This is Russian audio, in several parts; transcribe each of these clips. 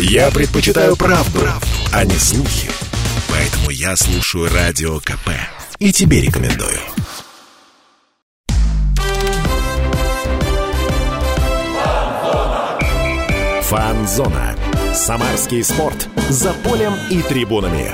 Я предпочитаю правду, а не слухи. Поэтому я слушаю Радио КП. И тебе рекомендую. Фан-зона. Самарский спорт. За полем и трибунами.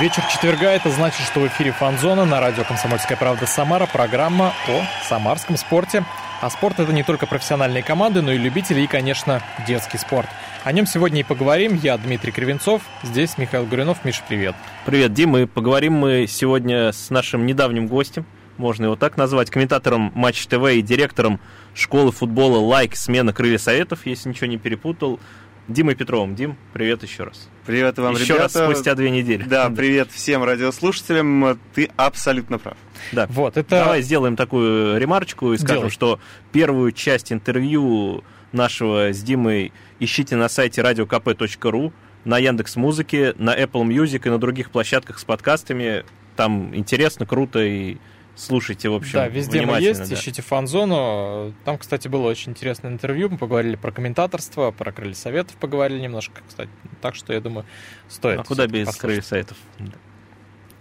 Вечер четверга, это значит, что в эфире «Фан-зона» на радио «Комсомольская правда» Самара, программа о самарском спорте. А спорт — это не только профессиональные команды, но и любители и, конечно, детский спорт. О нем сегодня и поговорим. Я Дмитрий Кривенцов, здесь Михаил Горюнов. Миш, привет. Привет, Дим. И поговорим мы сегодня с нашим недавним гостем, можно его так назвать, комментатором Матч ТВ и директором школы футбола «Лайк», смена «Крылья Советов», если ничего не перепутал, Димой Петровым. Дим, привет еще раз. Привет вам, еще ребята. Еще раз спустя 2 недели. Да, привет всем радиослушателям. Ты абсолютно прав. Да. Вот, это... Давай сделаем такую ремарочку и скажем, что первую часть интервью нашего с Димой ищите на сайте radiokp.ru, на Яндекс.Музыке, на Apple Music и на других площадках с подкастами. Там интересно, круто и... Слушайте, в общем, да, везде мы есть, да. Ищите фан-зону. Там, кстати, было очень интересное интервью. Мы поговорили про комментаторство, про «Крылья Советов» поговорили немножко, кстати. Так что, я думаю, стоит. А куда без «Крылья Советов». Да.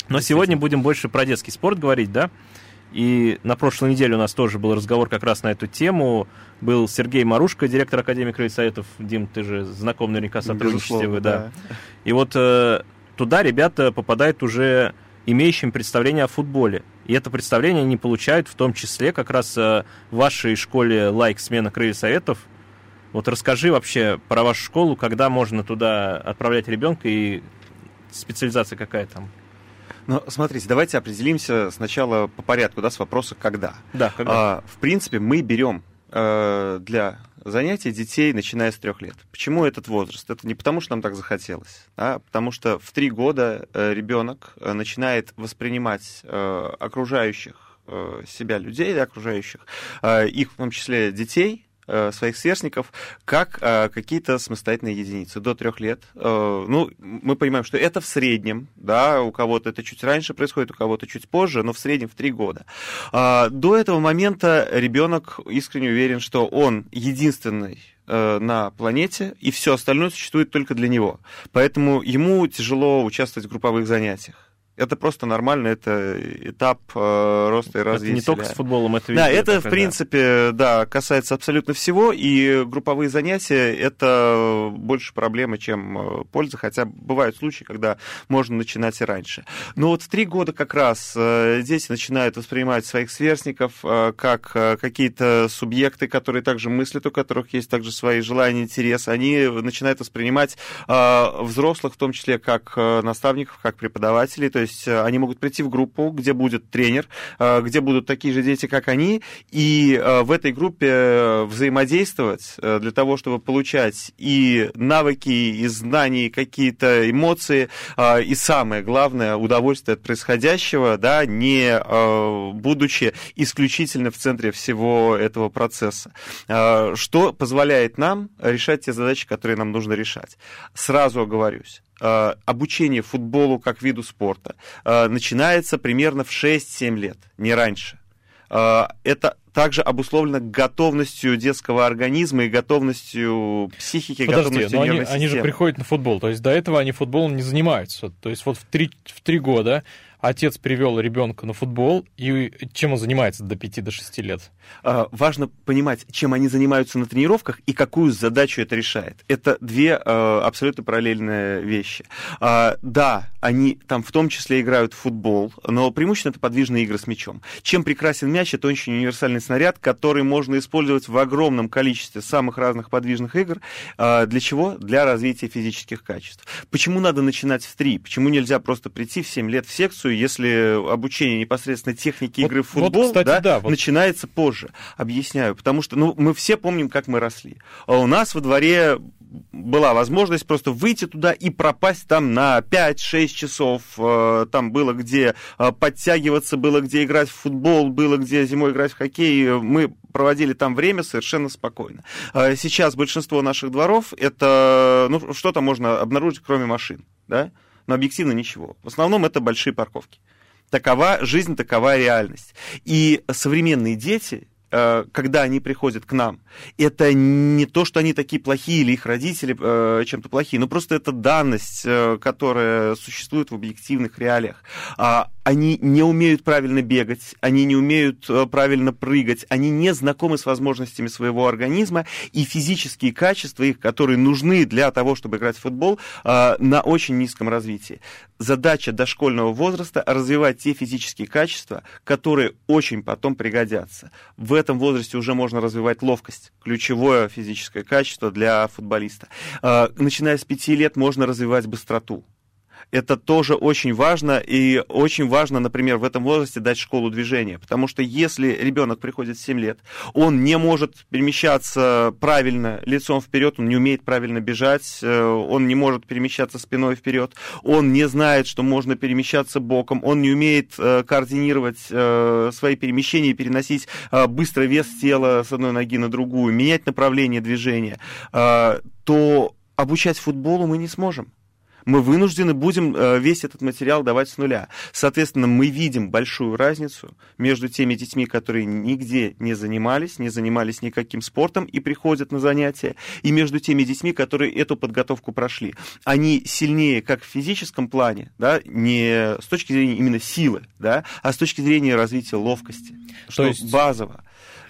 Но сегодня будем больше про детский спорт говорить, да? И на прошлой неделе у нас тоже был разговор как раз на эту тему. Был Сергей Марушко, директор Академии «Крылья Советов». Дим, ты же знаком наверняка с сотрудничеством, да. И вот туда ребята попадают уже... имеющим представление о футболе. И это представление они получают в том числе как раз в вашей школе «Лайк», смена «Крылья Советов». Вот расскажи вообще про вашу школу, когда можно туда отправлять ребенка и специализация какая там? Ну, смотрите, давайте определимся сначала по порядку, да, с вопроса «когда?». Да, когда. В принципе, мы берем для занятий детей, начиная с 3 лет. Почему этот возраст? Это не потому, что нам так захотелось, а потому что в 3 года ребенок начинает воспринимать окружающих себя людей, окружающих их, в том числе детей, своих сверстников, как какие-то самостоятельные единицы до 3 лет. Ну, мы понимаем, что это в среднем, да, у кого-то это чуть раньше происходит, у кого-то чуть позже, но в среднем в 3 года. До этого момента ребенок искренне уверен, что он единственный на планете, и все остальное существует только для него. Поэтому ему тяжело участвовать в групповых занятиях. Это просто нормально, это этап роста и развития. Это не только с футболом, это везде. Да, это, в принципе, да, касается абсолютно всего, и групповые занятия — это больше проблема, чем польза, хотя бывают случаи, когда можно начинать и раньше. Но вот в 3 года как раз дети начинают воспринимать своих сверстников как какие-то субъекты, которые также мыслят, у которых есть также свои желания, интересы. Они начинают воспринимать взрослых, в том числе, как наставников, как преподавателей. То есть они могут прийти в группу, где будет тренер, где будут такие же дети, как они, и в этой группе взаимодействовать для того, чтобы получать и навыки, и знания, и какие-то эмоции, и самое главное, удовольствие от происходящего, да, не будучи исключительно в центре всего этого процесса, что позволяет нам решать те задачи, которые нам нужно решать. Сразу оговорюсь. Обучение футболу как виду спорта начинается примерно в 6-7 лет, не раньше. Это также обусловлено готовностью детского организма и готовностью психики, готовностью нервной системы. Они же приходят на футбол, то есть до этого они футболом не занимаются. То есть вот в 3 года... Отец привел ребенка на футбол, и чем он занимается до 5-6 лет? Важно понимать, чем они занимаются на тренировках и какую задачу это решает. Это 2 абсолютно параллельные вещи. Да, они там в том числе играют в футбол, но преимущественно это подвижные игры с мячом. Чем прекрасен мяч, это очень универсальный снаряд, который можно использовать в огромном количестве самых разных подвижных игр. Для чего? Для развития физических качеств. Почему надо начинать в 3? Почему нельзя просто прийти в 7 лет в секцию, если обучение непосредственно техники игры в футбол, кстати, да, начинается позже. Объясняю, потому что мы все помним, как мы росли. А у нас во дворе была возможность просто выйти туда и пропасть там на 5-6 часов. Там было где подтягиваться, было где играть в футбол, было где зимой играть в хоккей. Мы проводили там время совершенно спокойно. Сейчас большинство наших дворов, это что-то можно обнаружить, кроме машин, да? Но объективно ничего. В основном это большие парковки. Такова жизнь, такова реальность. И современные дети когда они приходят к нам, это не то, что они такие плохие или их родители чем-то плохие, но просто это данность, которая существует в объективных реалиях. Они не умеют правильно бегать, они не умеют правильно прыгать, они не знакомы с возможностями своего организма, и физические качества их, которые нужны для того, чтобы играть в футбол, на очень низком развитии. Задача дошкольного возраста — развивать те физические качества, которые очень потом пригодятся. В этом возрасте уже можно развивать ловкость, ключевое физическое качество для футболиста. Начиная с 5 лет можно развивать быстроту. Это тоже очень важно, и очень важно, например, в этом возрасте дать школу движения, потому что если ребенок приходит в 7 лет, он не может перемещаться правильно лицом вперед, он не умеет правильно бежать, он не может перемещаться спиной вперед, он не знает, что можно перемещаться боком, он не умеет координировать свои перемещения и переносить быстро вес тела с одной ноги на другую, менять направление движения, то обучать футболу мы не сможем. Мы вынуждены будем весь этот материал давать с нуля. Соответственно, мы видим большую разницу между теми детьми, которые нигде не занимались никаким спортом и приходят на занятия, и между теми детьми, которые эту подготовку прошли. Они сильнее как в физическом плане, да, не с точки зрения именно силы, да, а с точки зрения развития ловкости, что базово.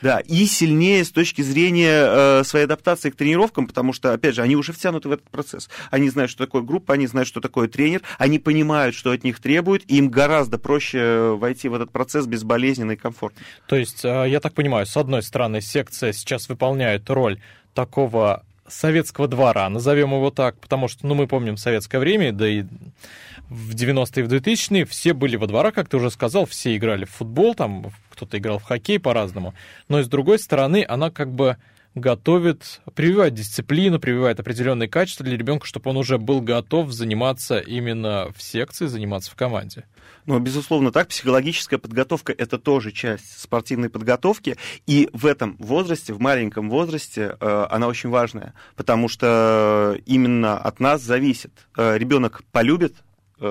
Да, и сильнее с точки зрения своей адаптации к тренировкам, потому что, опять же, они уже втянуты в этот процесс. Они знают, что такое группа, они знают, что такое тренер, они понимают, что от них требуют, и им гораздо проще войти в этот процесс безболезненно и комфортно. То есть, я так понимаю, с одной стороны, секция сейчас выполняет роль такого советского двора, назовем его так, потому что, мы помним советское время, да и в 90-е, в 2000-е все были во дворах, как ты уже сказал, все играли в футбол, там кто-то играл в хоккей по-разному, но и с другой стороны она как бы готовит, прививает дисциплину, прививает определенные качества для ребенка, чтобы он уже был готов заниматься именно в секции, заниматься в команде. Безусловно, так. Психологическая подготовка — это тоже часть спортивной подготовки, и в этом возрасте, в маленьком возрасте, она очень важная, потому что именно от нас зависит. Ребенок полюбит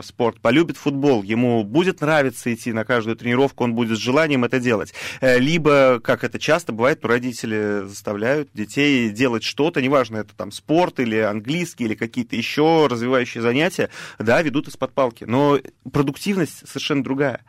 спорт, полюбит футбол, ему будет нравиться идти на каждую тренировку, он будет с желанием это делать. Либо, как это часто бывает, родители заставляют детей делать что-то, неважно, это там спорт или английский, или какие-то еще развивающие занятия, да, ведут из-под палки. Но продуктивность совершенно другая.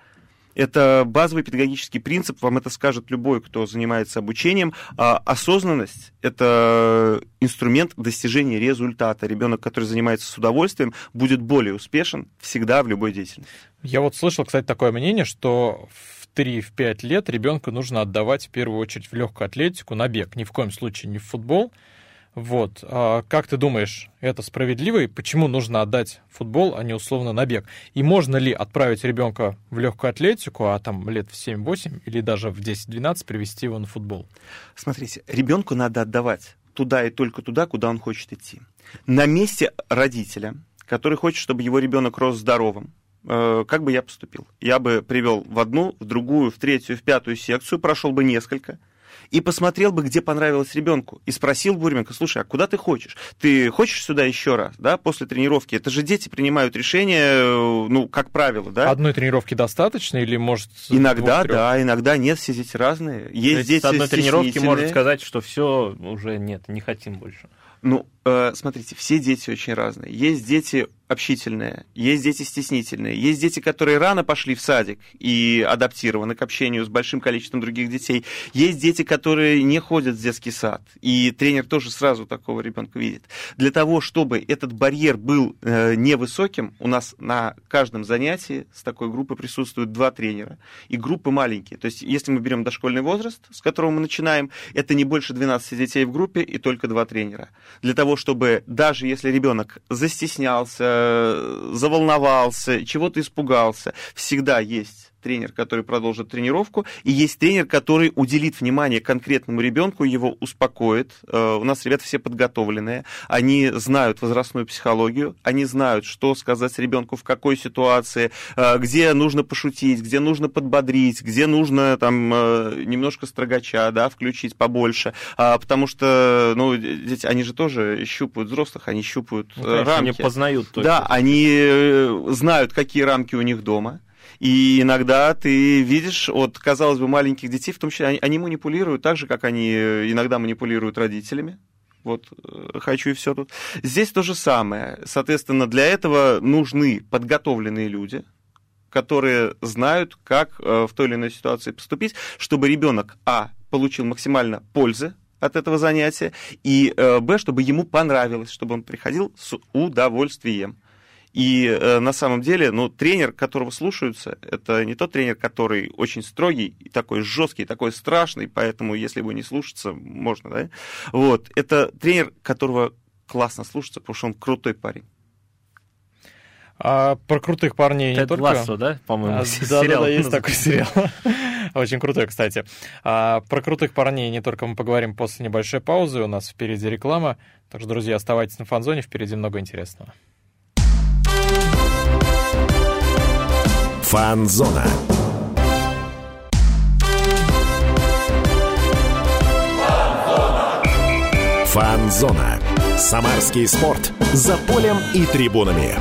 Это базовый педагогический принцип, вам это скажет любой, кто занимается обучением. Осознанность — это инструмент достижения результата. Ребенок, который занимается с удовольствием, будет более успешен всегда в любой деятельности. Я слышал, кстати, такое мнение, что в 3-5 лет ребенку нужно отдавать в первую очередь в легкую атлетику, на бег, ни в коем случае не в футбол. Как ты думаешь, это справедливо, и почему нужно отдать футбол, а не условно на бег? И можно ли отправить ребенка в легкую атлетику, а там лет в 7-8 или даже в 10-12 привести его на футбол? Смотрите, ребенку надо отдавать туда и только туда, куда он хочет идти. На месте родителя, который хочет, чтобы его ребенок рос здоровым, как бы я поступил? Я бы привел в одну, в другую, в третью, в пятую секцию, прошел бы несколько и посмотрел бы, где понравилось ребенку, и спросил бы у ребенка: слушай, а куда ты хочешь? Ты хочешь сюда еще раз, да, после тренировки? Это же дети принимают решение, как правило, да? Одной тренировки достаточно или, может, иногда, 2-3? Да, иногда нет, все дети разные. Есть дети с одной тренировки может сказать, что все, уже нет, не хотим больше. Смотрите, все дети очень разные. Есть дети общительные, есть дети стеснительные, есть дети, которые рано пошли в садик и адаптированы к общению с большим количеством других детей. Есть дети, которые не ходят в детский сад, и тренер тоже сразу такого ребенка видит. Для того, чтобы этот барьер был невысоким, у нас на каждом занятии с такой группой присутствуют 2 тренера, и группы маленькие. То есть, если мы берем дошкольный возраст, с которого мы начинаем, это не больше 12 детей в группе и только 2 тренера. Для того, чтобы даже если ребенок застеснялся, заволновался, чего-то испугался, всегда есть тренер, который продолжит тренировку, и есть тренер, который уделит внимание конкретному ребенку, его успокоит. У нас ребята все подготовленные, они знают возрастную психологию, они знают, что сказать ребенку в какой ситуации, где нужно пошутить, где нужно подбодрить, где нужно там немножко строгача, да, включить побольше, потому что, дети, они же тоже щупают взрослых, они щупают рамки. Они познают точно. Да, они знают, какие рамки у них дома. И иногда ты видишь от, казалось бы, маленьких детей, в том числе, они манипулируют так же, как они иногда манипулируют родителями. Вот, хочу и все тут. Здесь то же самое. Соответственно, для этого нужны подготовленные люди, которые знают, как в той или иной ситуации поступить, чтобы ребенок, а, получил максимально пользы от этого занятия, и, б, чтобы ему понравилось, чтобы он приходил с удовольствием. И на самом деле, ну, тренер, которого слушаются, это не тот тренер, который очень строгий, такой жесткий, такой страшный, поэтому, если его не слушаться, можно, да? Вот. Это тренер, которого классно слушаться, потому что он крутой парень. А про крутых парней Тед не только... Лассо, да, по-моему? Да, есть такой сериал. Очень крутой, кстати. Про крутых парней не только мы поговорим после небольшой паузы. У нас впереди реклама. Так что, друзья, оставайтесь на Фан-зоне, впереди много интересного. Фан-зона. Фан-зона. Самарский спорт. За полем и трибунами.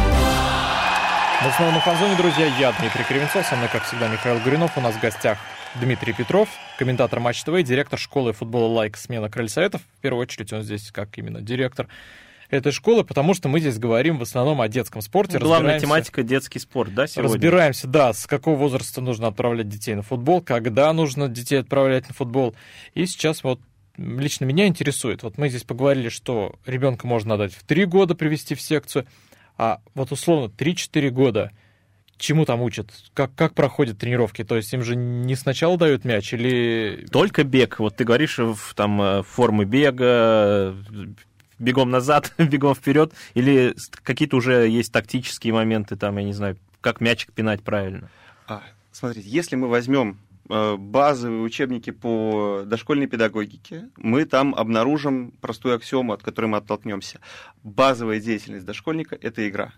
Мы снова на Фан-зоне, друзья. Я Дмитрий Кривенцов. Со мной, как всегда, Михаил Горюнов. У нас в гостях Дмитрий Петров, комментатор Матч ТВ, директор школы футбола «Лайк», смена Крылья Советов. В первую очередь он здесь как именно директор этой школы, потому что мы здесь говорим в основном о детском спорте. Главная тематика — детский спорт, да, сегодня? Разбираемся, да, с какого возраста нужно отправлять детей на футбол, когда нужно детей отправлять на футбол. И сейчас вот лично меня интересует, вот мы здесь поговорили, что ребенка можно отдать в 3 года, привести в секцию, а вот условно 3-4 года чему там учат? Как проходят тренировки? То есть им же не сначала дают мяч или... Только бег. Вот ты говоришь, там формы бега... бегом назад, бегом вперед, или какие-то уже есть тактические моменты, там, я не знаю, как мячик пинать правильно? Смотрите, если мы возьмем базовые учебники по дошкольной педагогике, мы там обнаружим простую аксиому, от которой мы оттолкнемся. Базовая деятельность дошкольника — это игра.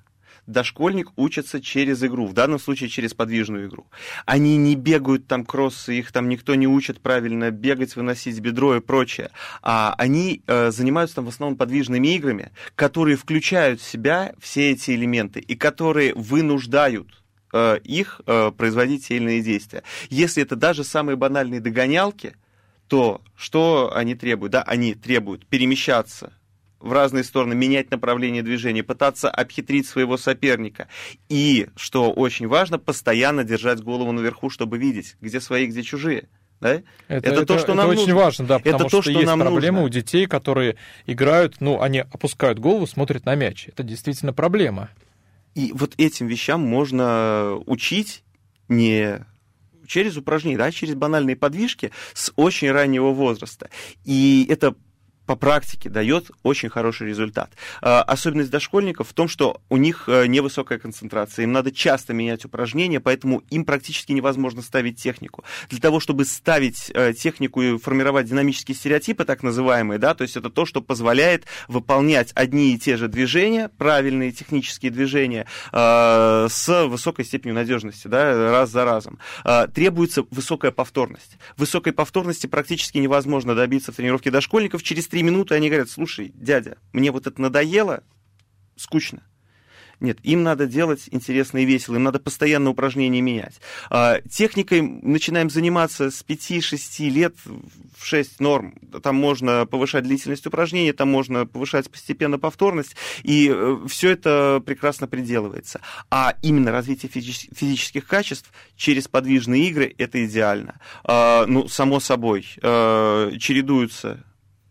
Дошкольник учится через игру, в данном случае через подвижную игру. Они не бегают там кроссы, их там никто не учит правильно бегать, выносить бедро и прочее. А они занимаются там в основном подвижными играми, которые включают в себя все эти элементы и которые вынуждают их производить те или иные действия. Если это даже самые банальные догонялки, то что они требуют? Да, они требуют перемещаться в разные стороны, менять направление движения, пытаться обхитрить своего соперника. И, что очень важно, постоянно держать голову наверху, чтобы видеть, где свои, где чужие. Да? Это то, что нам нужно. Это очень важно, да, потому что есть проблема у детей, которые играют, ну, они опускают голову, смотрят на мяч. Это действительно проблема. И вот этим вещам можно учить не... через упражнения, да, через банальные подвижки с очень раннего возраста. И это по практике дает очень хороший результат. Особенность дошкольников в том, что у них невысокая концентрация, им надо часто менять упражнения, поэтому им практически невозможно ставить технику. Для того, чтобы ставить технику и формировать динамические стереотипы, так называемые, да, то есть это то, что позволяет выполнять одни и те же движения, правильные технические движения, с высокой степенью надежности, да, раз за разом. Требуется высокая повторность. Высокой повторности практически невозможно добиться в тренировке дошкольников. Через 3 минуты они говорят: слушай, дядя, мне вот это надоело, скучно. Нет, им надо делать интересно и весело, им надо постоянно упражнения менять. Техникой начинаем заниматься с 5-6 лет, в 6 норм. Там можно повышать длительность упражнений, там можно повышать постепенно повторность, и все это прекрасно приделывается. А именно развитие физических качеств через подвижные игры — это идеально. Ну, само собой, чередуются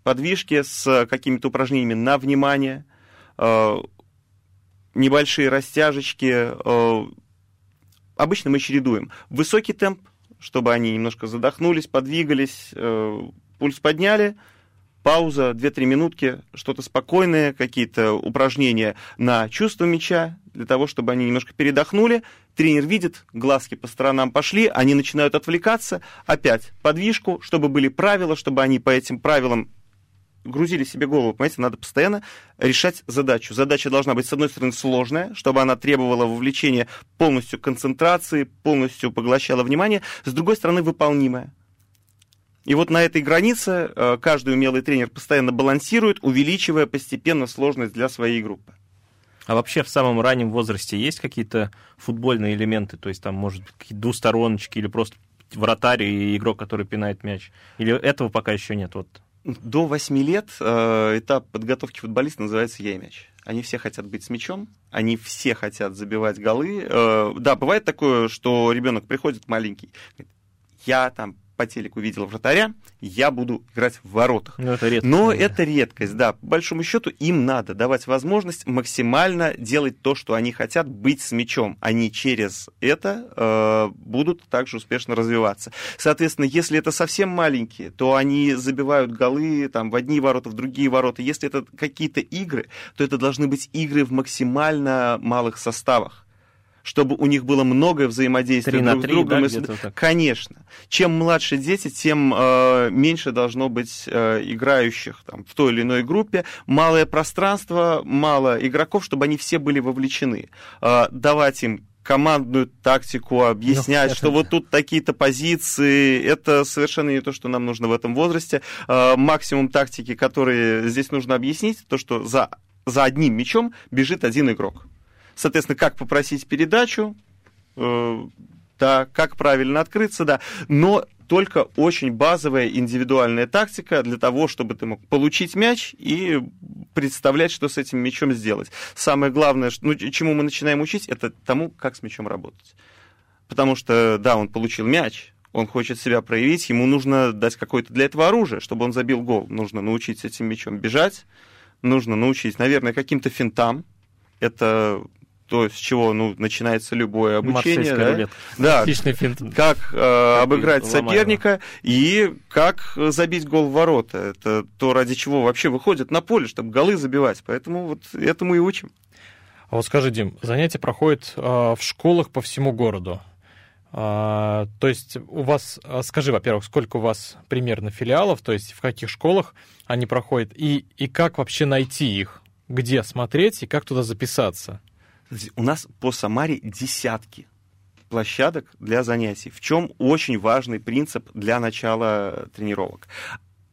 подвижки с какими-то упражнениями на внимание, небольшие растяжечки. Обычно мы чередуем высокий темп, чтобы они немножко задохнулись, подвигались, пульс подняли, пауза, 2-3 минутки, что-то спокойное, какие-то упражнения на чувство мяча, для того, чтобы они немножко передохнули. Тренер видит, глазки по сторонам пошли, они начинают отвлекаться, опять подвижку, чтобы были правила, чтобы они по этим правилам грузили себе голову. Понимаете, надо постоянно решать задачу. Задача должна быть, с одной стороны, сложная, чтобы она требовала вовлечения полностью концентрации, полностью поглощала внимание, с другой стороны, выполнимая. И вот на этой границе каждый умелый тренер постоянно балансирует, увеличивая постепенно сложность для своей группы. А вообще в самом раннем возрасте есть какие-то футбольные элементы? То есть там, может быть, какие-то двустороночки или просто вратарь и игрок, который пинает мяч? Или этого пока еще нет? Вот. До 8 лет этап подготовки футболиста называется «Я и мяч». Они все хотят быть с мячом, они все хотят забивать голы. Да, бывает такое, что ребенок приходит маленький, говорит, я там по телеку видел вратаря, я буду играть в воротах. Но это редкость. Но это редкость, да. По большому счету им надо давать возможность максимально делать то, что они хотят, быть с мячом. Они через это будут также успешно развиваться. Соответственно, если это совсем маленькие, то они забивают голы там, в одни ворота, в другие ворота. Если это какие-то игры, то это должны быть игры в максимально малых составах, чтобы у них было многое взаимодействия друг с другом. Да, конечно. Чем младше дети, тем меньше должно быть играющих там, в той или иной группе. Малое пространство, мало игроков, чтобы они все были вовлечены. Давать им командную тактику, объяснять, что вот тут такие-то позиции, это совершенно не то, что нам нужно в этом возрасте. Максимум тактики, которые здесь нужно объяснить, то, что за одним мячом бежит один игрок. Соответственно, как попросить передачу, да, как правильно открыться, да, но только очень базовая индивидуальная тактика для того, чтобы ты мог получить мяч и представлять, что с этим мячом сделать. Самое главное, ну, чему мы начинаем учить, это тому, как с мячом работать. Потому что, да, он получил мяч, он хочет себя проявить, ему нужно дать какое-то для этого оружие, чтобы он забил гол. Нужно научить с этим мячом бежать, нужно научить, наверное, каким-то финтам. Это то, с чего начинается любое обучение. Да? Да. Как обыграть соперника и как забить гол в ворота. Это то, ради чего вообще выходят на поле, чтобы голы забивать. Поэтому вот этому и учим. А вот скажи, Дим, занятия проходят в школах по всему городу. То есть у вас, скажи, во-первых, сколько у вас примерно филиалов, то есть в каких школах они проходят и как вообще найти их? Где смотреть и как туда записаться? У нас по Самаре десятки площадок для занятий. В чем очень важный принцип для начала тренировок?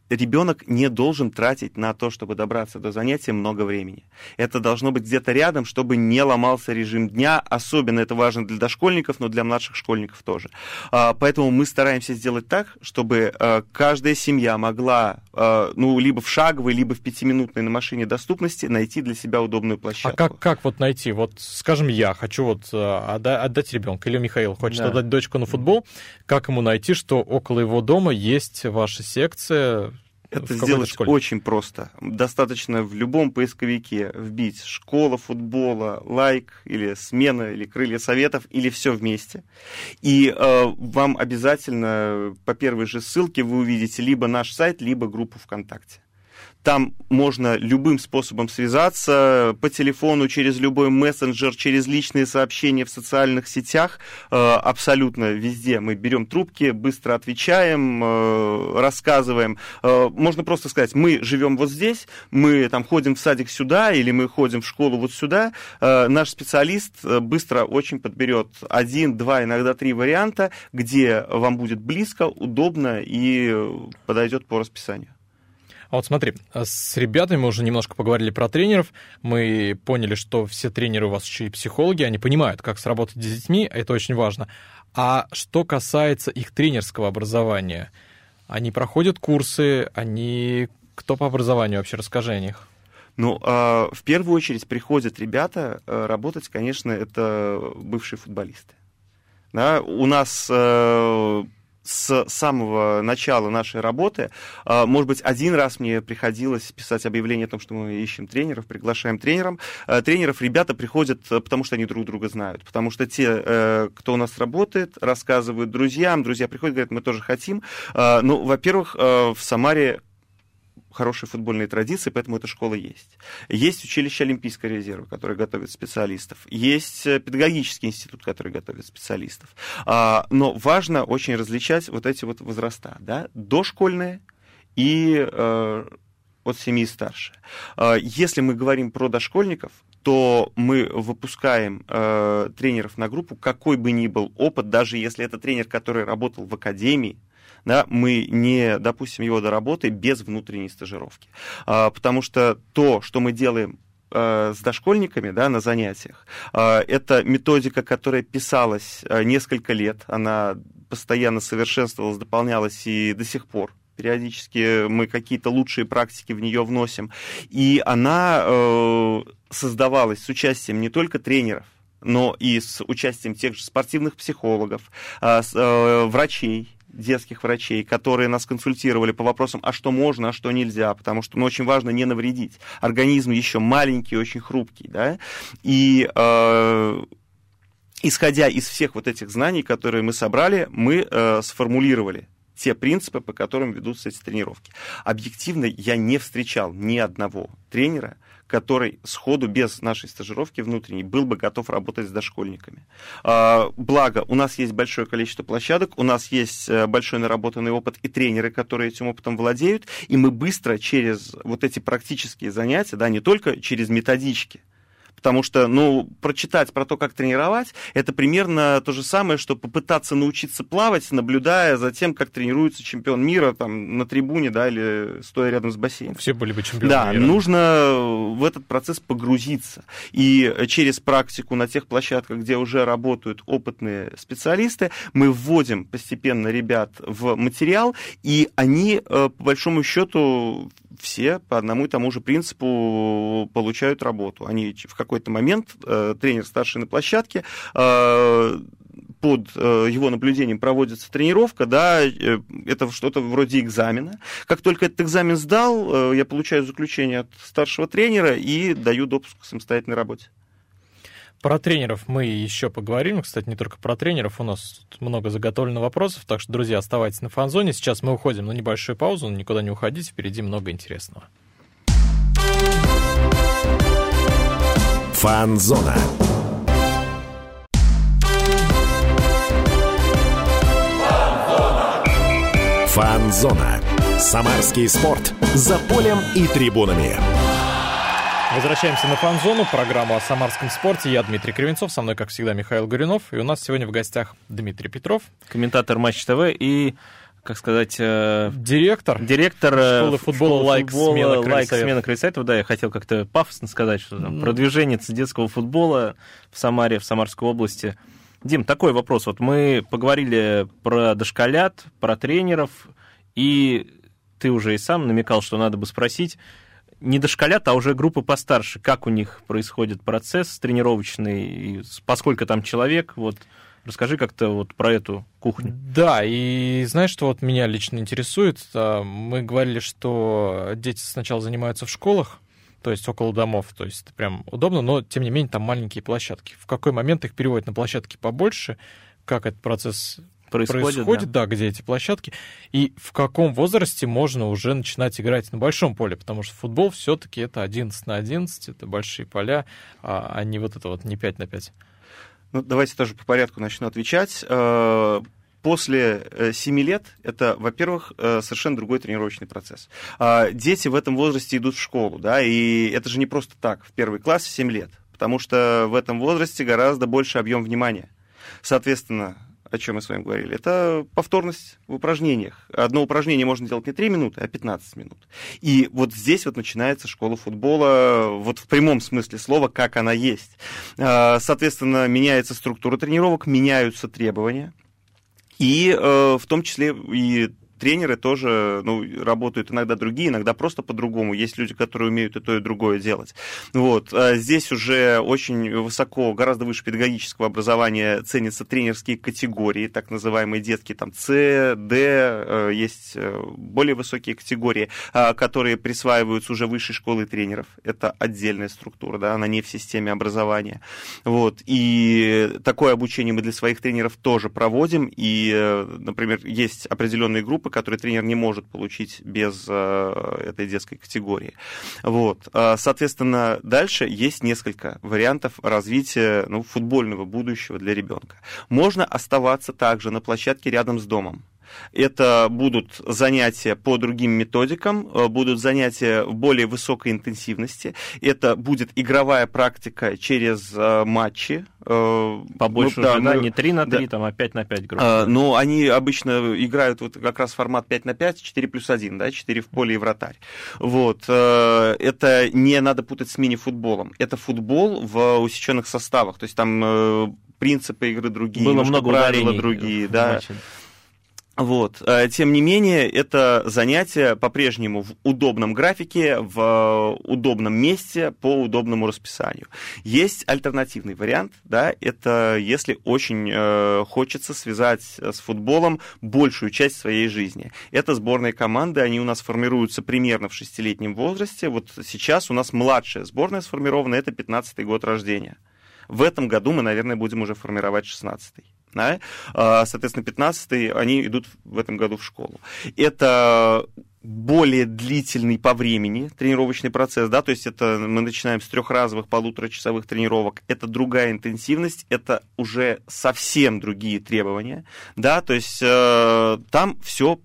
Ребенок не должен тратить на то, чтобы добраться до занятия, много времени. Это должно быть где-то рядом, чтобы не ломался режим дня. Особенно это важно для дошкольников, но для младших школьников тоже. Поэтому мы стараемся сделать так, чтобы каждая семья могла, либо в шаговой, либо в пятиминутной на машине доступности найти для себя удобную площадку. А как вот найти? Вот, скажем, я хочу вот отдать ребенка, или Михаил хочет отдать дочку на футбол. Как ему найти, что около его дома есть ваша секция? Это сделать очень просто. Достаточно в любом поисковике вбить «Школа футбола», «Лайк» или «Смена», или «Крылья Советов», или все вместе. И вам обязательно по первой же ссылке вы увидите либо наш сайт, либо группу ВКонтакте. Там можно любым способом связаться, по телефону, через любой мессенджер, через личные сообщения в социальных сетях. Абсолютно везде мы берем трубки, быстро отвечаем, рассказываем. Можно просто сказать, мы живем вот здесь, мы там ходим в садик сюда, или мы ходим в школу вот сюда. Наш специалист быстро очень подберет 1, 2, иногда 3 варианта, где вам будет близко, удобно и подойдет по расписанию. А вот смотри, с ребятами мы уже немножко поговорили про тренеров, мы поняли, что все тренеры у вас еще и психологи, они понимают, как сработать с детьми, это очень важно. А что касается их тренерского образования, они проходят курсы, они... Кто по образованию вообще? Расскажи о них. В первую очередь приходят ребята работать, конечно, это бывшие футболисты. Да, у нас... С самого начала нашей работы, может быть, один раз мне приходилось писать объявление о том, что мы ищем тренеров, приглашаем тренеров. Ребята приходят, потому что они друг друга знают, потому что те, кто у нас работает, рассказывают друзьям, друзья приходят, говорят, мы тоже хотим. Во-первых, в Самаре хорошие футбольные традиции, поэтому эта школа есть. Есть училище Олимпийского резерва, которое готовит специалистов. Есть педагогический институт, который готовит специалистов. Но важно очень различать вот эти вот возраста, да? Дошкольные и от 7 и старше. Если мы говорим про дошкольников, то мы выпускаем тренеров на группу, какой бы ни был опыт, даже если это тренер, который работал в академии, да, мы не допустим его до работы без внутренней стажировки. Потому что то, что мы делаем с дошкольниками, да, на занятиях. Это методика, которая писалась несколько лет, она постоянно совершенствовалась, дополнялась и до сих пор. Периодически мы какие-то лучшие практики в нее вносим. И она создавалась с участием не только тренеров, но и с участием тех же спортивных психологов, врачей, детских врачей, которые нас консультировали по вопросам, а что можно, а что нельзя, потому что, ну, очень важно не навредить. Организм еще маленький, очень хрупкий, да, и... Исходя из всех вот этих знаний, которые мы собрали, мы сформулировали те принципы, по которым ведутся эти тренировки. Объективно я не встречал ни одного тренера, который сходу без нашей стажировки внутренней был бы готов работать с дошкольниками. Благо, у нас есть большое количество площадок, у нас есть большой наработанный опыт и тренеры, которые этим опытом владеют, и мы быстро через вот эти практические занятия, да, не только через методички, потому что, ну, прочитать про то, как тренировать, это примерно то же самое, что попытаться научиться плавать, наблюдая за тем, как тренируется чемпион мира там, на трибуне, да, или стоя рядом с бассейном. Все были бы чемпионами мира. Да, нужно в этот процесс погрузиться. И через практику на тех площадках, где уже работают опытные специалисты, мы вводим постепенно ребят в материал, и они, по большому счету, все по одному и тому же принципу получают работу. Они в какой-то момент, тренер старший на площадке, под его наблюдением проводится тренировка, да, это что-то вроде экзамена. Как только этот экзамен сдал, я получаю заключение от старшего тренера и даю допуск к самостоятельной работе. Про тренеров мы еще поговорим. Кстати, не только про тренеров. У нас тут много заготовлено вопросов. Так что, друзья, оставайтесь на фан-зоне. Сейчас мы уходим на небольшую паузу. Но никуда не уходите. Впереди много интересного. Фан-зона. Фан-зона. Фан-зона. Самарский спорт. За полем и трибунами. Возвращаемся на фан-зону. Программу о самарском спорте. Я Дмитрий Кривенцов. Со мной, как всегда, Михаил Горюнов. И у нас сегодня в гостях Дмитрий Петров. Комментатор Матч ТВ и, как сказать... Директор школы футбола «Лайк», смена «Крылья Советов». Да, я хотел как-то пафосно сказать, что там продвиженец детского футбола в Самаре, в Самарской области. Дим, такой вопрос. Вот мы поговорили про дошколят, про тренеров, и ты уже и сам намекал, что надо бы спросить, не дошколят, а уже группы постарше. Как у них происходит процесс тренировочный, и поскольку там человек, вот расскажи как-то вот про эту кухню. Да, и знаешь, что вот меня лично интересует? Мы говорили, что дети сначала занимаются в школах, то есть около домов, то есть это прям удобно, но тем не менее там маленькие площадки. В какой момент их переводят на площадки побольше? Как этот процесс происходит, да, где эти площадки, и в каком возрасте можно уже начинать играть на большом поле, потому что футбол все-таки это 11 на 11, это большие поля, а не вот это вот, не 5 на 5. Ну, давайте тоже по порядку начну отвечать. После 7 лет это, во-первых, совершенно другой тренировочный процесс. Дети в этом возрасте идут в школу, да, и это же не просто так, в первый класс в 7 лет, потому что в этом возрасте гораздо больше объем внимания. Соответственно, о чем мы с вами говорили, это повторность в упражнениях. Одно упражнение можно делать не 3 минуты, а 15 минут. И вот здесь вот начинается школа футбола, вот в прямом смысле слова, как она есть. Соответственно, меняется структура тренировок, меняются требования. И в том числе и тренеры тоже, ну, работают иногда другие, иногда просто по-другому. Есть люди, которые умеют и то, и другое делать. Вот. Здесь уже очень высоко, гораздо выше педагогического образования ценятся тренерские категории, так называемые детские, там, С, Д, есть более высокие категории, которые присваиваются уже высшей школой тренеров. Это отдельная структура, да, она не в системе образования. Вот. И такое обучение мы для своих тренеров тоже проводим. И, например, есть определенные группы, который тренер не может получить без этой детской категории. Вот. Соответственно, дальше есть несколько вариантов развития, ну, футбольного будущего для ребенка. Можно оставаться также на площадке рядом с домом. Это будут занятия по другим методикам, будут занятия в более высокой интенсивности, это будет игровая практика через матчи. Побольше уже, да, не 3 на 3, да, там, а 5 на 5 групп. Ну, они обычно играют вот как раз формат 5 на 5, 4 плюс 1, да, 4 в поле и вратарь. Вот. Это не надо путать с мини-футболом. Это футбол в усеченных составах, то есть там принципы игры другие, было много правила другие, да. Матче. Вот. Тем не менее, это занятие по-прежнему в удобном графике, в удобном месте, по удобному расписанию. Есть альтернативный вариант, да, это если очень хочется связать с футболом большую часть своей жизни. Это сборные команды, они у нас формируются примерно в 6-летнем возрасте. Вот сейчас у нас младшая сборная сформирована, это 15-й год рождения. В этом году мы, наверное, будем уже формировать 16-й. Да? Соответственно, 15-й они идут в этом году в школу. Это более длительный по времени тренировочный процесс, да, то есть это мы начинаем с трехразовых полуторачасовых тренировок, это другая интенсивность, это уже совсем другие требования, да, то есть там все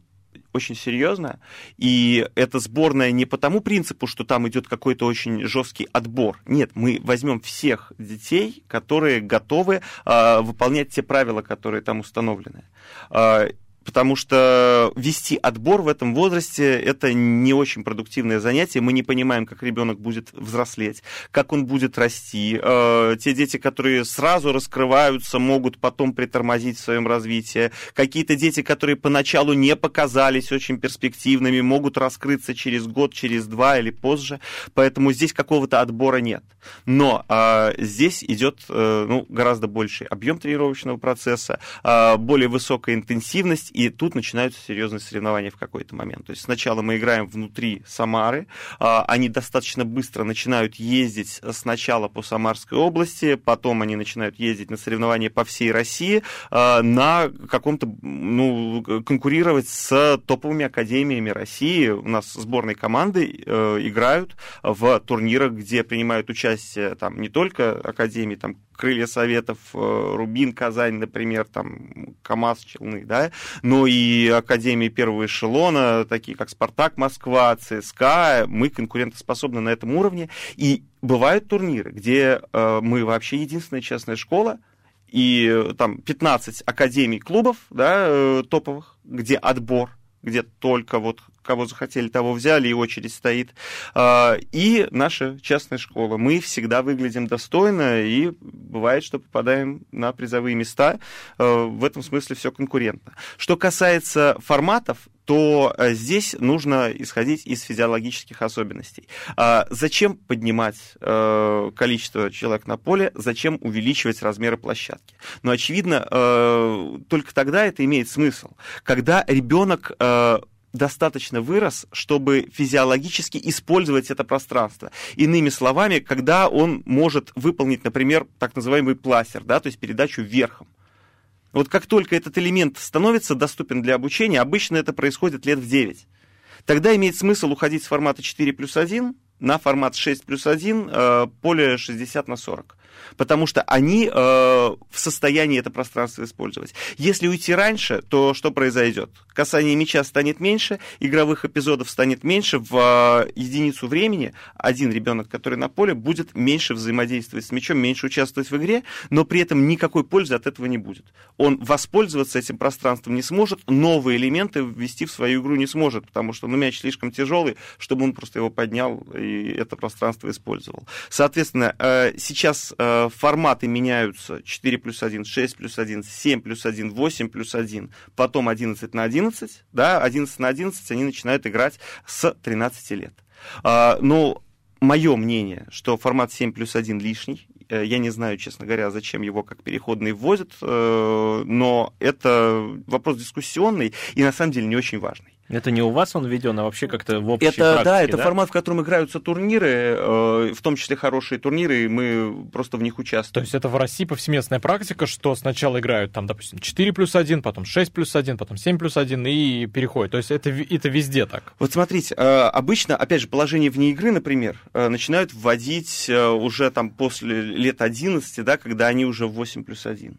очень серьезно, и эта сборная не по тому принципу, что там идет какой-то очень жесткий отбор. Нет, мы возьмем всех детей, которые готовы выполнять те правила, которые там установлены. Потому что вести отбор в этом возрасте — это не очень продуктивное занятие. Мы не понимаем, как ребенок будет взрослеть, как он будет расти. Те дети, которые сразу раскрываются, могут потом притормозить в своем развитии. Какие-то дети, которые поначалу не показались очень перспективными, могут раскрыться через год, через два или позже. Поэтому здесь какого-то отбора нет. Но здесь идет гораздо больший объем тренировочного процесса, более высокая интенсивность. И тут начинаются серьезные соревнования в какой-то момент. То есть сначала мы играем внутри Самары, они достаточно быстро начинают ездить сначала по Самарской области, потом они начинают ездить на соревнования по всей России, на каком-то, конкурировать с топовыми академиями России. У нас сборные команды играют в турнирах, где принимают участие там не только академии, там Крылья Советов, Рубин, Казань, например, там КамАЗ, Челны, да, но и академии первого эшелона, такие как Спартак, Москва, ЦСКА, мы конкурентоспособны на этом уровне. И бывают турниры, где мы вообще единственная частная школа, и там 15 академий клубов, да, топовых, где отбор, где только вот кого захотели, того взяли, и очередь стоит. И наша частная школа. Мы всегда выглядим достойно, и бывает, что попадаем на призовые места. В этом смысле все конкурентно. Что касается форматов, то здесь нужно исходить из физиологических особенностей. Зачем поднимать количество человек на поле, зачем увеличивать размеры площадки? Но, очевидно, только тогда это имеет смысл, когда ребенок достаточно вырос, чтобы физиологически использовать это пространство. Иными словами, когда он может выполнить, например, так называемый пласер, да, то есть передачу верхом. Вот как только этот элемент становится доступен для обучения, обычно это происходит лет в 9. Тогда имеет смысл уходить с формата 4+1 на формат 6+1, поле 60/40. Потому что они в состоянии это пространство использовать. Если уйти раньше, то что произойдет? Касание мяча станет меньше, игровых эпизодов станет меньше, в единицу времени один ребенок, который на поле, будет меньше взаимодействовать с мячом, меньше участвовать в игре, но при этом никакой пользы от этого не будет. Он воспользоваться этим пространством не сможет, новые элементы ввести в свою игру не сможет, потому что мяч слишком тяжелый, чтобы он просто его поднял и это пространство использовал. Соответственно, сейчас форматы меняются: 4+1, 6+1, 7+1, 8+1, потом 11 на 11, да, 11 на 11 они начинают играть с 13 лет. Но мое мнение, что формат 7+1 лишний. Я не знаю, честно говоря, зачем его как переходный вводят, но это вопрос дискуссионный и на самом деле не очень важный. Это не у вас он введен, а вообще как-то в общей практике, да? Это формат, в котором играются турниры, в том числе хорошие турниры, и мы просто в них участвуем. То есть это в России повсеместная практика, что сначала играют, там, допустим, 4+1, потом 6+1, потом 7+1 и переходят. То есть это везде так? Вот смотрите, обычно, опять же, положение вне игры, например, начинают вводить уже там после лет 11, да, когда они уже 8+1.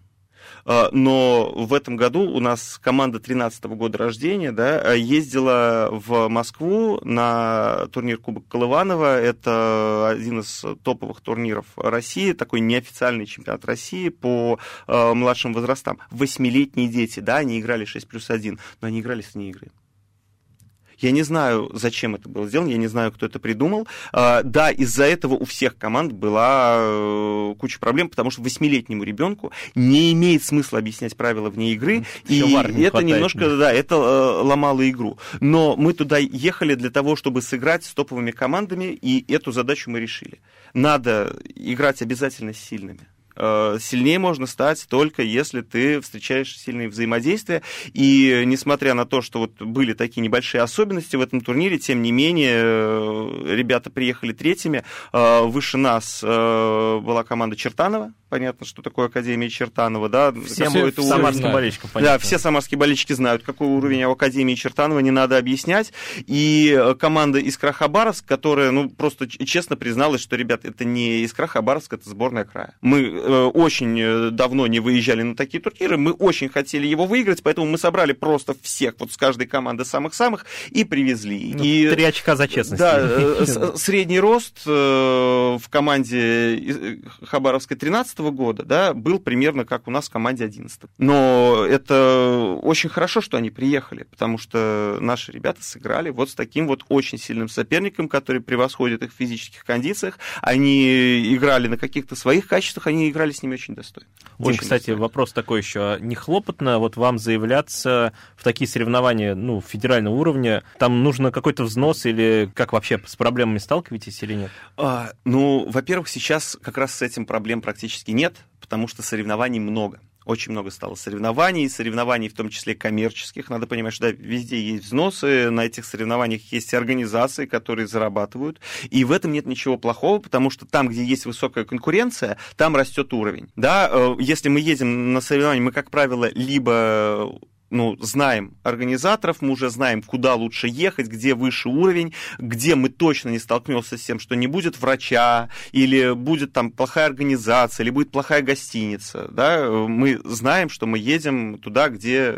но в этом году у нас команда 13-го года рождения, да, ездила в Москву на турнир Кубок Колыванова. Это один из топовых турниров России, такой неофициальный чемпионат России по младшим возрастам. 8-летние дети, да, они играли 6+1, но они играли с ней игры. Я не знаю, зачем это было сделано, я не знаю, кто это придумал. Да, из-за этого у всех команд была куча проблем, потому что 8-летнему ребенку не имеет смысла объяснять правила вне игры, и это немножко, да, это ломало игру. Но мы туда ехали для того, чтобы сыграть с топовыми командами, и эту задачу мы решили. Надо играть обязательно с сильными. Сильнее можно стать только если ты встречаешь сильные взаимодействия. И несмотря на то, что вот были такие небольшие особенности в этом турнире, тем не менее ребята приехали третьими. Выше нас была команда Чертанова. Понятно, что такое Академия Чертанова, да? Все самарские болельщики, да, все самарские болельщики знают, какой уровень у Академии Чертанова, не надо объяснять. И команда «Искра Хабаровск», которая, ну, просто честно призналась, что, ребят, это не «Искра Хабаровск», это сборная края. Мы очень давно не выезжали на такие турниры, мы очень хотели его выиграть, поэтому мы собрали просто всех, вот с каждой команды самых-самых, и привезли. Ну, и 3 очка за честность. Да, средний рост в команде Хабаровской 13 года, да, был примерно как у нас в команде 11. Но это очень хорошо, что они приехали, потому что наши ребята сыграли вот с таким вот очень сильным соперником, который превосходит их в физических кондициях. Они играли на каких-то своих качествах, они играли с ними очень достойно. Очень, кстати, достойно. Вопрос такой еще. Не хлопотно вот вам заявляться в такие соревнования, ну, федерального уровня? Там нужно какой-то взнос или как вообще с проблемами сталкиваетесь или нет? Ну, во-первых, сейчас как раз с этим проблем практически нет, потому что соревнований много. Очень много стало соревнований, в том числе коммерческих. Надо понимать, что да, везде есть взносы, на этих соревнованиях есть и организации, которые зарабатывают. И в этом нет ничего плохого, потому что там, где есть высокая конкуренция, там растет уровень. Да? Если мы едем на соревнования, мы, как правило, либо... ну, знаем организаторов, мы уже знаем, куда лучше ехать, где выше уровень, где мы точно не столкнемся с тем, что не будет врача, или будет там плохая организация, или будет плохая гостиница, да, мы знаем, что мы едем туда, где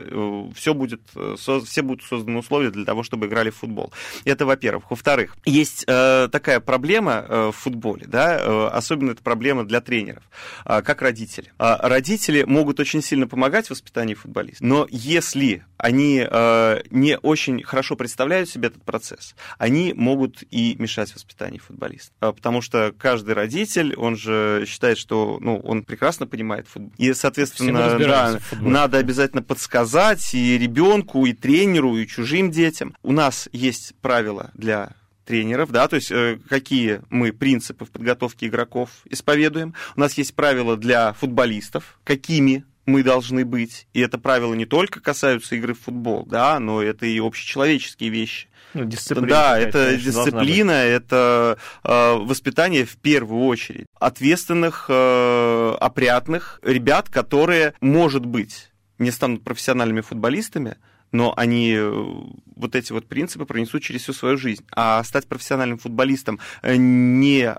все будут созданы условия для того, чтобы играли в футбол. Это, во-первых. Во-вторых, есть такая проблема в футболе, да, особенно это проблема для тренеров, как родители. Родители могут очень сильно помогать в воспитании футболиста, но если они не очень хорошо представляют себе этот процесс, они могут и мешать воспитанию футболиста. Потому что каждый родитель, он же считает, что, ну, он прекрасно понимает футбол. И, соответственно, да, надо обязательно подсказать и ребенку, и тренеру, и чужим детям. У нас есть правила для тренеров, да, то есть какие мы принципы в подготовке игроков исповедуем. У нас есть правила для футболистов, какими мы должны быть. И это правило не только касаются игры в футбол, да, но это и общечеловеческие вещи. Ну, дисциплина, да, это дисциплина, это воспитание в первую очередь ответственных, опрятных ребят, которые, может быть, не станут профессиональными футболистами, но они вот эти вот принципы пронесут через всю свою жизнь. А стать профессиональным футболистом, не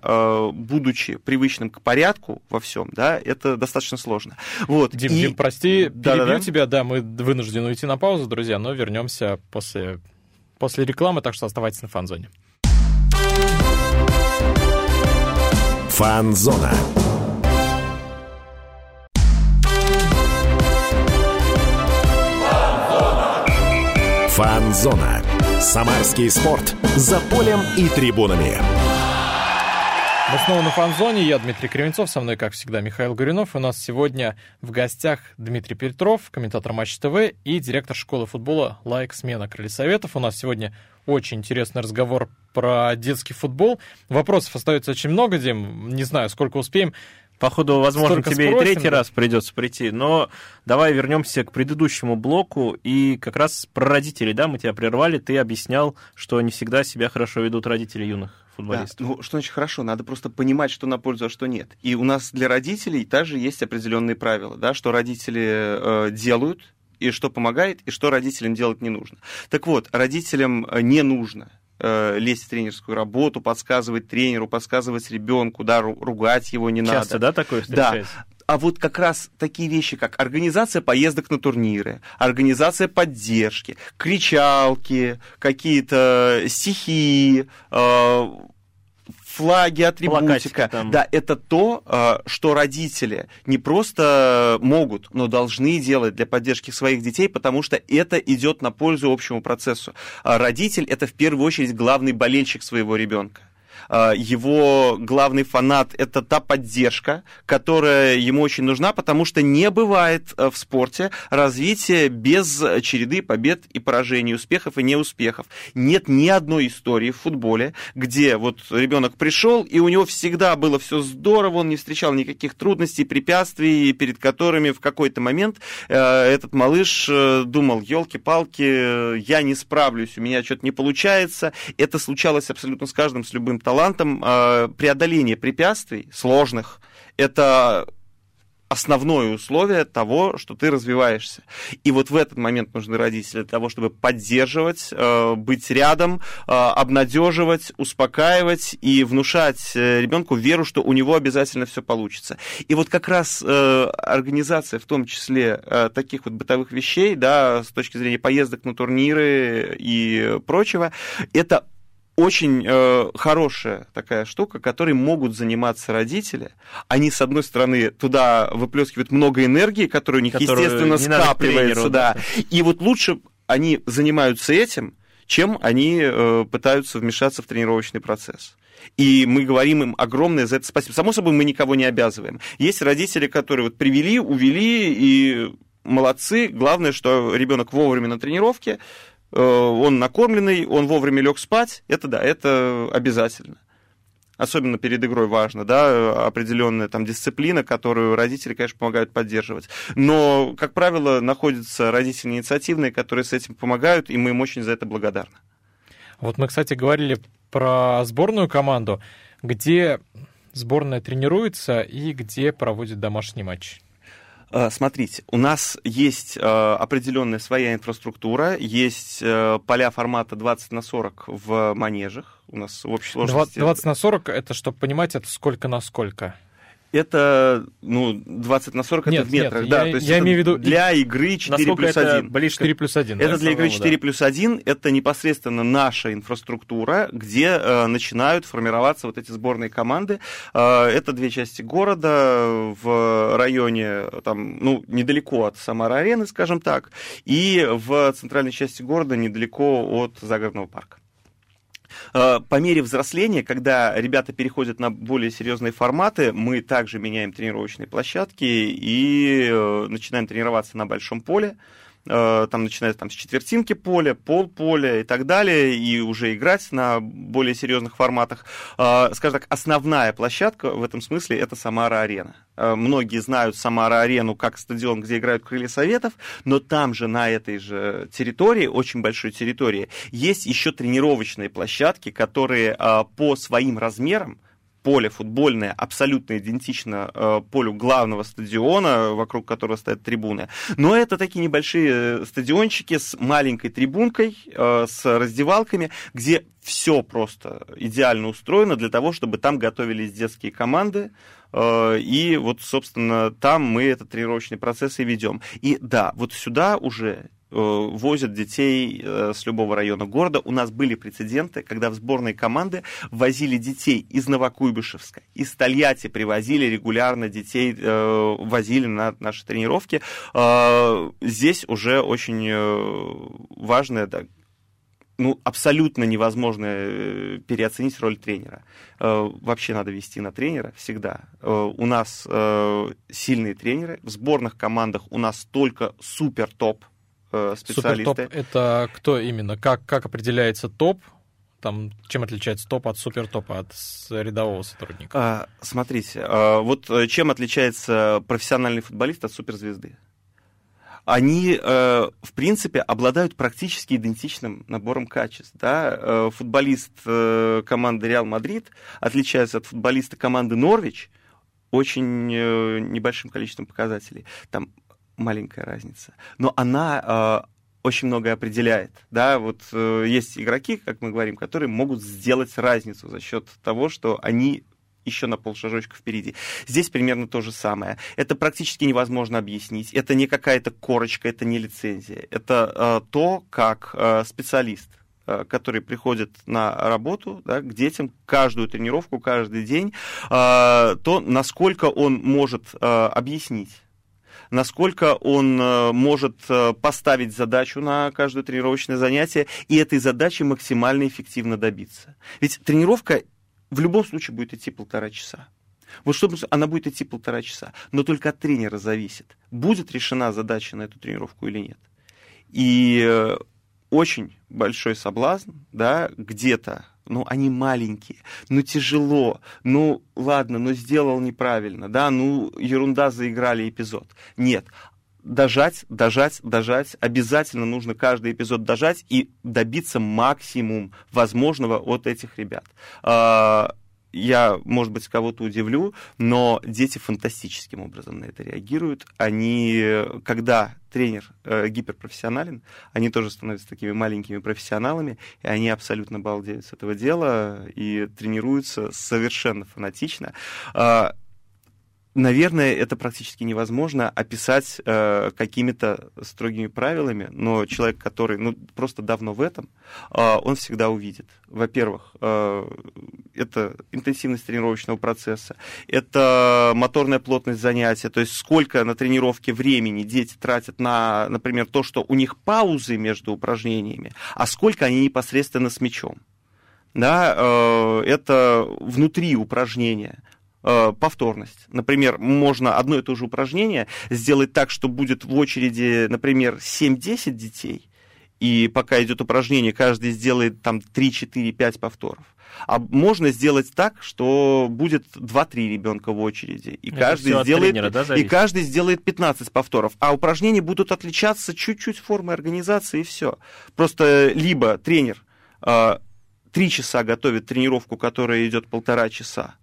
будучи привычным к порядку во всем, да, это достаточно сложно. Вот. Дим, прости, перебью тебя, да, мы вынуждены уйти на паузу, друзья, но вернемся после рекламы, так что оставайтесь на Фан-зоне. Фан-зона. Фан-зона. Самарский спорт за полем и трибунами. Мы снова на Фан-зоне. Я Дмитрий Кривенцов. Со мной, как всегда, Михаил Горюнов. У нас сегодня в гостях Дмитрий Петров, комментатор Матч ТВ и директор школы футбола «Лайк», смена «Крылья Советов». У нас сегодня очень интересный разговор про детский футбол. Вопросов остается очень много, Дим. Не знаю, сколько успеем. Походу, возможно, столько тебе спросим, и третий раз придется прийти, но давай вернемся к предыдущему блоку, и как раз про родителей, да, мы тебя прервали, ты объяснял, что не всегда себя хорошо ведут родители юных футболистов. Да, ну, что значит хорошо, надо просто понимать, что на пользу, а что нет. И у нас для родителей также есть определенные правила, да, что родители делают, и что помогает, и что родителям делать не нужно. Так вот, родителям не нужно лезть в тренерскую работу, подсказывать тренеру, подсказывать ребенку, да, ругать его не надо. Часто, да, такое встречается? Да. А вот как раз такие вещи, как организация поездок на турниры, организация поддержки, кричалки, какие-то стихи, флаги, атрибутика. Да, это то, что родители не просто могут, но должны делать для поддержки своих детей, потому что это идет на пользу общему процессу. Родитель – это в первую очередь главный болельщик своего ребенка. Его главный фанат – это та поддержка, которая ему очень нужна, потому что не бывает в спорте развития без череды побед и поражений, успехов и неуспехов. Нет ни одной истории в футболе, где вот ребенок пришел, и у него всегда было все здорово, он не встречал никаких трудностей, препятствий, перед которыми в какой-то момент этот малыш думал: елки-палки, я не справлюсь, у меня что-то не получается. Это случалось абсолютно с каждым, с любым талантом. Преодоление препятствий сложных – это основное условие того, что ты развиваешься. И вот в этот момент нужны родители для того, чтобы поддерживать, быть рядом, обнадеживать, успокаивать и внушать ребенку веру, что у него обязательно все получится. И вот как раз организация, в том числе таких вот бытовых вещей, да, с точки зрения поездок на турниры и прочего, это очень хорошая такая штука, которой могут заниматься родители. Они, с одной стороны, туда выплескивают много энергии, которая у них, естественно, скапливается. Да. И вот лучше они занимаются этим, чем они пытаются вмешаться в тренировочный процесс. И мы говорим им огромное за это спасибо. Само собой, мы никого не обязываем. Есть родители, которые вот привели, увели, и молодцы. Главное, что ребенок вовремя на тренировке, он накормленный, он вовремя лег спать, это да, это обязательно. Особенно перед игрой важно, да, определенная там дисциплина, которую родители, конечно, помогают поддерживать. Но, как правило, находятся родители инициативные, которые с этим помогают, и мы им очень за это благодарны. Вот мы, кстати, говорили про сборную команду, где сборная тренируется и где проводит домашний матч. Смотрите, у нас есть определенная своя инфраструктура, есть поля формата 20x40 в манежах. У нас в общей сложности... 20x40, это, чтобы понимать, это сколько на сколько? Это, 20x40, это в метрах. Нет, да, я имею в виду... Для игры 4+1. Ближе 4+1. Это для игры 4+1, это непосредственно наша инфраструктура, где начинают формироваться вот эти сборные команды. Это две части города в районе, недалеко от Самара-Арены, скажем так, и в центральной части города недалеко от Загородного парка. По мере взросления, когда ребята переходят на более серьезные форматы, мы также меняем тренировочные площадки и начинаем тренироваться на большом поле. Там начинают с четвертинки поля, полполя и так далее, и уже играть на более серьезных форматах. Скажем так, основная площадка в этом смысле – это Самара-Арена. Многие знают Самара-Арену как стадион, где играют Крылья Советов, но там же, на этой же территории, очень большой территории, есть еще тренировочные площадки, которые по своим размерам, поле футбольное абсолютно идентично полю главного стадиона, вокруг которого стоят трибуны. Но это такие небольшие стадиончики с маленькой трибункой, с раздевалками, где все просто идеально устроено для того, чтобы там готовились детские команды. И вот, собственно, там мы этот тренировочный процесс и ведем. И да, вот сюда уже возят детей с любого района города. У нас были прецеденты, когда в сборные команды возили детей из Новокуйбышевска, из Тольятти привозили регулярно детей, возили на наши тренировки. Здесь уже очень важная, абсолютно невозможно переоценить роль тренера. Вообще надо вести на тренера всегда. У нас сильные тренеры. В сборных командах у нас только супер-топ специалисты. Супертоп – это кто именно? Как определяется топ? Там, чем отличается топ от супертопа, от рядового сотрудника? Смотрите, вот чем отличается профессиональный футболист от суперзвезды? Они, в принципе, обладают практически идентичным набором качеств. Да? Футболист команды «Реал Мадрид» отличается от футболиста команды «Норвич» очень небольшим количеством показателей. Там маленькая разница. Но она очень многое определяет. Да? Вот есть игроки, как мы говорим, которые могут сделать разницу за счет того, что они еще на полшажочка впереди. Здесь примерно то же самое. Это практически невозможно объяснить. Это не какая-то корочка, это не лицензия. Это то, как специалист, который приходит на работу, да, к детям, каждую тренировку, каждый день, то, насколько он может объяснить, насколько он может поставить задачу на каждое тренировочное занятие и этой задачи максимально эффективно добиться. Ведь тренировка в любом случае будет идти 1,5 часа. Вот чтобы она будет идти 1,5 часа, но только от тренера зависит, будет решена задача на эту тренировку или нет. И очень большой соблазн, да, где-то, ну, они маленькие, ну, тяжело, ну, ладно, ну, сделал неправильно, да, ну, ерунда, заиграли эпизод. Нет, дожать, обязательно нужно каждый эпизод дожать и добиться максимум возможного от этих ребят. Я, может быть, кого-то удивлю, но дети фантастическим образом на это реагируют. Они, когда тренер гиперпрофессионален, они тоже становятся такими маленькими профессионалами, и они абсолютно балдеют с этого дела и тренируются совершенно фанатично. Наверное, это практически невозможно описать какими-то строгими правилами, но человек, который просто давно в этом, он всегда увидит. Во-первых, это интенсивность тренировочного процесса, это моторная плотность занятия, то есть сколько на тренировке времени дети тратят на, например, то, что у них паузы между упражнениями, а сколько они непосредственно с мячом. Да, это внутри упражнения. Повторность. Например, можно одно и то же упражнение сделать так, что будет в очереди, например, 7-10 детей, и пока идет упражнение, каждый сделает там 3-4-5 повторов. А можно сделать так, что будет 2-3 ребенка в очереди, и каждый сделает, тренера, да, и каждый сделает 15 повторов. А упражнения будут отличаться чуть-чуть формой организации, и все. Просто либо тренер 3 часа готовит тренировку, которая идет 1,5 часа,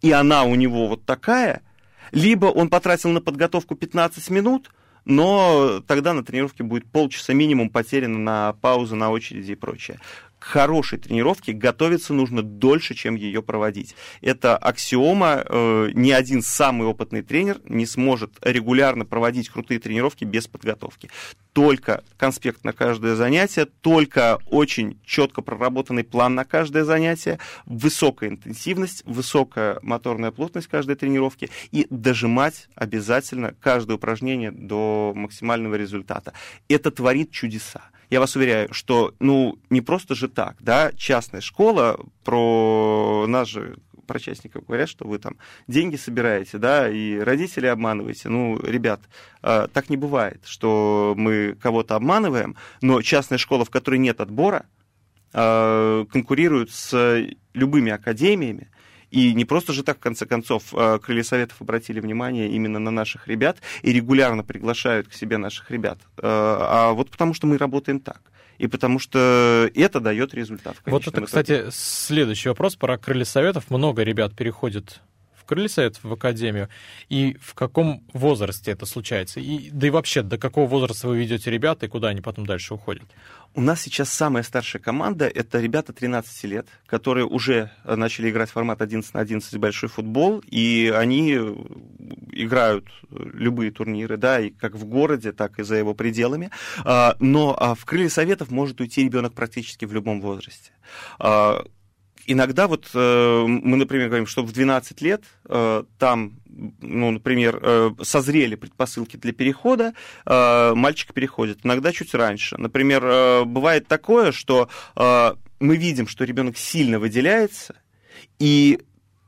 и она у него вот такая, либо он потратил на подготовку 15 минут, но тогда на тренировке будет 0,5 часа минимум потеряно на паузу, на очереди и прочее. К хорошей тренировке готовиться нужно дольше, чем ее проводить. Это аксиома, ни один самый опытный тренер не сможет регулярно проводить крутые тренировки без подготовки. Только конспект на каждое занятие, только очень четко проработанный план на каждое занятие, высокая интенсивность, высокая моторная плотность каждой тренировки и дожимать обязательно каждое упражнение до максимального результата. Это творит чудеса. Я вас уверяю, что не просто же так, да, частная школа, про нас же, про частников говорят, что вы там деньги собираете, да, и родителей обманываете. Ребят, так не бывает, что мы кого-то обманываем, но частная школа, в которой нет отбора, конкурирует с любыми академиями. И не просто же так, в конце концов, Крылья Советов обратили внимание именно на наших ребят и регулярно приглашают к себе наших ребят. А вот потому что мы работаем так. И потому что это дает результат. Вот это, кстати, следующий вопрос про Крылья Советов. Много ребят переходит в Крылья Советов, в академию. И в каком возрасте это случается? Да и вообще, до какого возраста вы ведете ребят и куда они потом дальше уходят? У нас сейчас самая старшая команда — это ребята 13 лет, которые уже начали играть в формат 11 на 11, большой футбол, и они играют любые турниры, да, и как в городе, так и за его пределами. Но в Крылья Советов может уйти ребенок практически в любом возрасте. Иногда вот мы, например, говорим, что в 12 лет там, например, созрели предпосылки для перехода, мальчик переходит, иногда чуть раньше. Например, бывает такое, что мы видим, что ребенок сильно выделяется, и,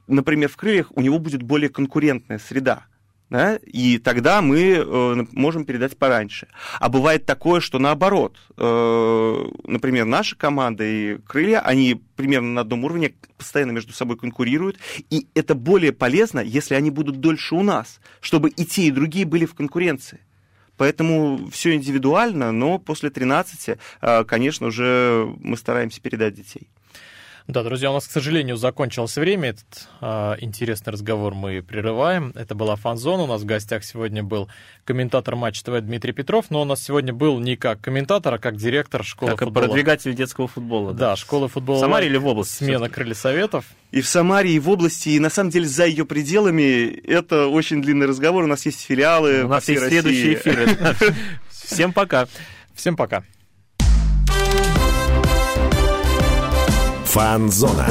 например, в Крыльях у него будет более конкурентная среда. Да? И тогда мы можем передать пораньше. А бывает такое, что наоборот. Например, наша команда и Крылья, они примерно на одном уровне, постоянно между собой конкурируют. И это более полезно, если они будут дольше у нас, чтобы и те, и другие были в конкуренции. Поэтому все индивидуально, но после 13, конечно, уже мы стараемся передать детей. Да, друзья, у нас, к сожалению, закончилось время. Этот интересный разговор мы прерываем. Это была «Фан-зона». У нас в гостях сегодня был комментатор Матч ТВ Дмитрий Петров, но у нас сегодня был не как комментатор, а как директор школы футбола. Как продвигатель детского футбола. Да, школы футбола. В Самаре или в области? Смена «Крылья Советов». И в Самаре, и в области, и на самом деле за ее пределами. Это очень длинный разговор. У нас есть филиалы. У нас есть следующие эфиры. Всем пока. Всем пока. Фан-зона.